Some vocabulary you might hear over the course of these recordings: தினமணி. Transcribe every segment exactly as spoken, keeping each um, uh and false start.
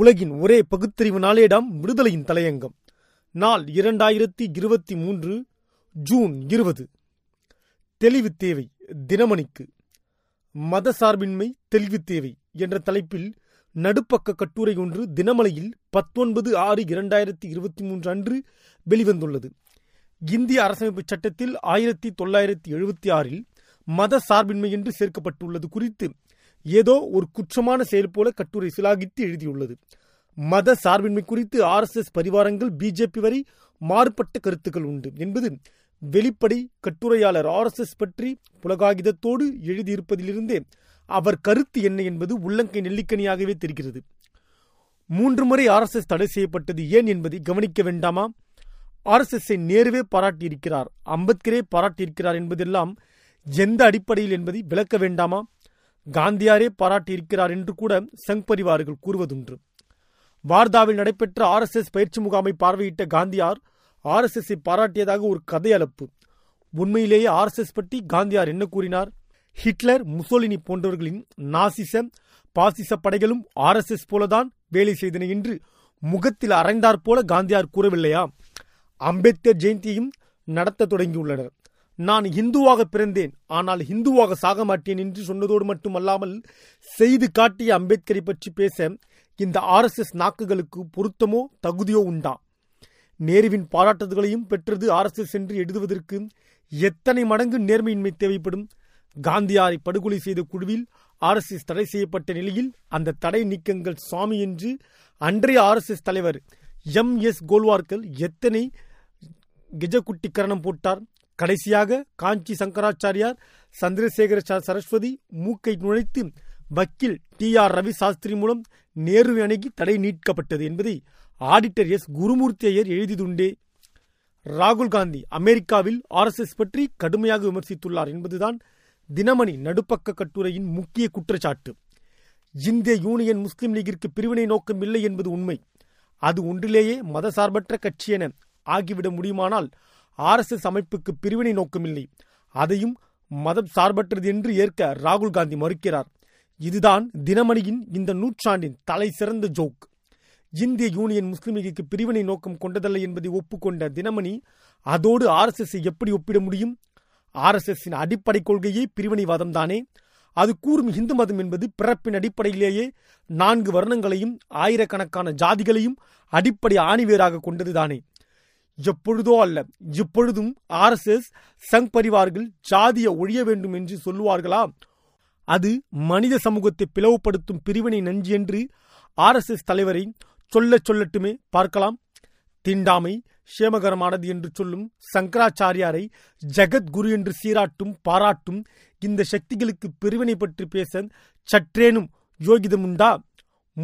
உலகின் ஒரே பகுத்தறிவு நாளேடாம் விடுதலையின் தலையங்கம். நாள் இரண்டாயிரத்தி இருபத்தி மூன்று ஜூன் இருபது. தெளிவு தேவை தினமணிக்கு. மத சார்பின்மை தெளிவு தேவை என்ற தலைப்பில் நடுப்பக்க கட்டுரை ஒன்று தினமணியில் பத்தொன்பது ஆறு இரண்டாயிரத்தி இருபத்தி மூன்று அன்று வெளிவந்துள்ளது. இந்திய அரசமைப்பு சட்டத்தில் ஆயிரத்தி தொள்ளாயிரத்தி எழுபத்தி ஆறில் மத சார்பின்மை என்று சேர்க்கப்பட்டுள்ளது குறித்து ஏதோ ஒரு குற்றமான செயல் போல கட்டுரை சிலாகித்து எழுதியுள்ளது. மத சார்பின்மை குறித்து ஆர் எஸ் எஸ் பரிவாரங்கள் பிஜேபி வரை மாறுபட்ட கருத்துக்கள் உண்டு என்பது வெளிப்படை. கட்டுரையாளர் ஆர் எஸ் எஸ் பற்றி புலகாகிதத்தோடு எழுதியிருப்பதிலிருந்தே அவர் கருத்து என்ன என்பது உள்ளங்கை நெல்லிக்கனியாகவே தெரிகிறது. மூன்று முறை ஆர் எஸ் எஸ் தடை செய்யப்பட்டது ஏன் என்பதை கவனிக்க வேண்டாமா? ஆர் எஸ் எஸ்ஐ நேருவே பாராட்டியிருக்கிறார், அம்பேத்கரே பாராட்டியிருக்கிறார் என்பதெல்லாம் எந்த அடிப்படையில் என்பதை விளக்க வேண்டாமா? காந்தியாரே பாராட்டியிருக்கிறார் என்று கூட சங் பரிவார்கள் கூறுவதுண்டு. வார்தாவில் நடைபெற்ற ஆர் எஸ் எஸ் பயிற்சி முகாமை பார்வையிட்ட காந்தியார் ஆர் எஸ் எஸ்ஐ பாராட்டியதாக ஒரு கதையளப்பு. உண்மையிலேயே ஆர் எஸ் எஸ் பற்றி காந்தியார் என்ன கூறினார்? ஹிட்லர், முசோலினி போன்றவர்களின் நாசிச பாசிச படைகளும் ஆர் எஸ் எஸ் போலதான் வேலை செய்தன என்று முகத்தில் அரைந்தாற் போல காந்தியார் கூறவில்லையா? அம்பேத்கர் ஜெயந்தியையும் நடத்த தொடங்கியுள்ளனர். நான் இந்துவாக பிறந்தேன், ஆனால் இந்துவாக சாக மாட்டேன் என்று சொன்னதோடு மட்டுமல்லாமல் செய்து காட்டிய அம்பேத்கரை பற்றி பேச இந்த ஆர் எஸ் எஸ் நாக்குகளுக்கு பொருத்தமோ தகுதியோ உண்டா? நேருவின் பாராட்டுதல்களையும் பெற்றது ஆர் எஸ் எஸ் என்று எழுதுவதற்கு எத்தனை மடங்கு நேர்மையின்மை தேவைப்படும்? காந்தியாரை படுகொலை செய்த குழுவில் ஆர் எஸ் எஸ் தடை செய்யப்பட்ட நிலையில் அந்த தடை நீக்கங்கள் சுவாமி என்று அன்றைய ஆர் எஸ் எஸ் தலைவர் எம் எஸ் கோல்வார்க்கர் எத்தனை கெஜகுட்டிக்கரணம் போட்டார்? கடைசியாக காஞ்சி சங்கராச்சாரியார், சந்திரசேகர சரஸ்வதி மூக்கை நுழைத்து வக்கீல் டி ஆர் ரவி சாஸ்திரி மூலம் நேருவை அணுகி தடை நீக்கப்பட்டது என்பதை ஆடிட்டர் எஸ் குருமூர்த்தி ஐயர் எழுதியுண்டே. ராகுல் காந்தி அமெரிக்காவில் ஆர் எஸ் எஸ் பற்றி கடுமையாக விமர்சித்துள்ளார் என்பதுதான் தினமணி நடுப்பக்க கட்டுரையின் முக்கிய குற்றச்சாட்டு. இந்திய யூனியன் முஸ்லீம் லீகிற்கு பிரிவினை நோக்கம் இல்லை என்பது உண்மை. அது ஒன்றிலேயே மதசார்பற்ற கட்சி என ஆகிவிட முடியுமானால் ஆர் எஸ் எஸ் அமைப்புக்கு பிரிவினை நோக்கமில்லை, அதையும் மதம் சார்பற்றது என்று ஏற்க ராகுல் காந்தி மறுக்கிறார். இதுதான் தினமணியின் இந்த நூற்றாண்டின் தலை சிறந்த ஜோக். இந்திய யூனியன் முஸ்லிம் லீகிற்கு பிரிவினை நோக்கம் கொண்டதல்ல என்பதை ஒப்புக்கொண்ட தினமணி அதோடு ஆர் எஸ் எஸ் எப்படி ஒப்பிட முடியும்? ஆர் எஸ் எஸ்ஸின் அடிப்படை கொள்கையே பிரிவினைவாதம் தானே. அது கூறும் இந்து மதம் என்பது பிறப்பின் அடிப்படையிலேயே நான்கு வர்ணங்களையும் ஆயிரக்கணக்கான ஜாதிகளையும் அடிப்படை ஆணிவேராக கொண்டது தானே. எப்பொழுதோ அல்ல, இப்பொழுதும் ஆர் எஸ் எஸ் சங் பரிவார்கள் ஜாதியை ஒழிய வேண்டும் என்று சொல்லுவார்களா? அது மனித சமூகத்தை பிளவுபடுத்தும் பிரிவினை நஞ்சு என்று ஆர் எஸ் எஸ் தலைவரை சொல்ல சொல்லட்டுமே பார்க்கலாம். தீண்டாமை சேமகரமானது என்று சொல்லும் சங்கராச்சாரியாரை ஜெகத்குரு என்று சீராட்டும் பாராட்டும் இந்த சக்திகளுக்கு பிரிவினை பற்றி பேச சற்றேனும் யோகிதமுண்டா?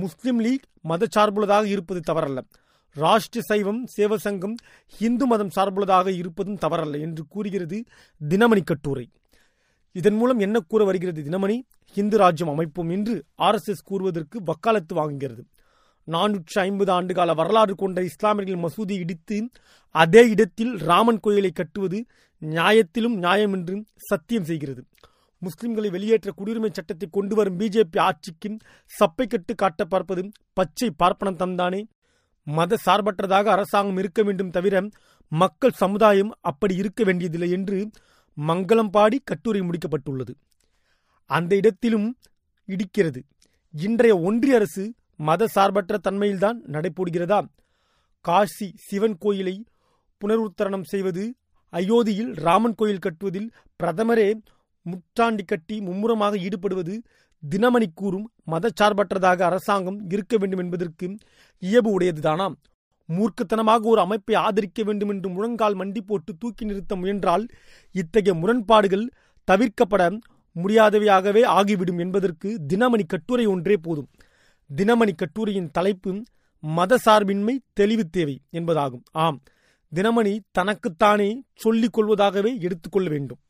முஸ்லிம் லீக் மத சார்புள்ளதாக இருப்பது தவறல்ல, ராஷ்டிரிய சைவம் சேவசங்கம் இந்து மதம் சார்புள்ளதாக இருப்பதும் தவறல்ல என்று கூறுகிறது தினமணி கட்டுரை. இதன் மூலம் என்ன கூற வருகிறது தினமணி? இந்து ராஜ்யம் அமைப்போம் என்று ஆர் எஸ் எஸ் கூறுவதற்கு வக்காலத்து வாங்குகிறது. நானூற்று ஐம்பது ஆண்டுகால வரலாறு கொண்ட இஸ்லாமியர்கள் மசூதி இடித்து அதே இடத்தில் ராமன் கோயிலை கட்டுவது நியாயத்திலும் நியாயம் என்று சத்தியம் செய்கிறது. முஸ்லிம்களை வெளியேற்ற குடியுரிமை சட்டத்தை கொண்டு வரும் பிஜேபி ஆட்சிக்கு சப்பை கட்டு காட்ட பார்ப்பது பச்சை பார்ப்பனம் தந்தானே. மத சார்பற்றதாக அரசாங்கம் இருக்க வேண்டும், தவிர மக்கள் சமுதாயம் அப்படி இருக்க வேண்டியதில்லை என்று மங்களம் பாடி கட்டுரை முடிக்கப்பட்டுள்ளது. அந்த இடத்திலும் இடிக்கிறது. இன்றைய ஒன்றிய அரசு மத சார்பற்ற தன்மையில்தான் நடைபோடுகிறதா? காசி சிவன் கோயிலை புனருத்தரணம் செய்வது, அயோத்தியில் ராமன் கோயில் கட்டுவதில் பிரதமரே முற்றாண்டி கட்டி மும்முரமாக ஈடுபடுவது தினமணி கூறும் மதச்சார்பற்றதாக அரசாங்கம் இருக்க வேண்டும் என்பதற்கு இயல்பு உடையதுதானாம். மூர்க்கத்தனமாக ஒரு அமைப்பை ஆதரிக்க வேண்டும் என்று முழங்கால் மண்டி போட்டு தூக்கி நிறுத்த முயன்றால் இத்தகைய முரண்பாடுகள் தவிர்க்கப்பட முடியாதவையாகவே ஆகிவிடும் என்பதற்கு தினமணி கட்டுரை ஒன்றே போதும். தினமணி கட்டுரையின் தலைப்பு மத சார்பின்மை தெளிவு தேவை என்பதாகும். ஆம், தினமணி தனக்குத்தானே சொல்லிக் கொள்வதாகவே எடுத்துக்கொள்ள வேண்டும்.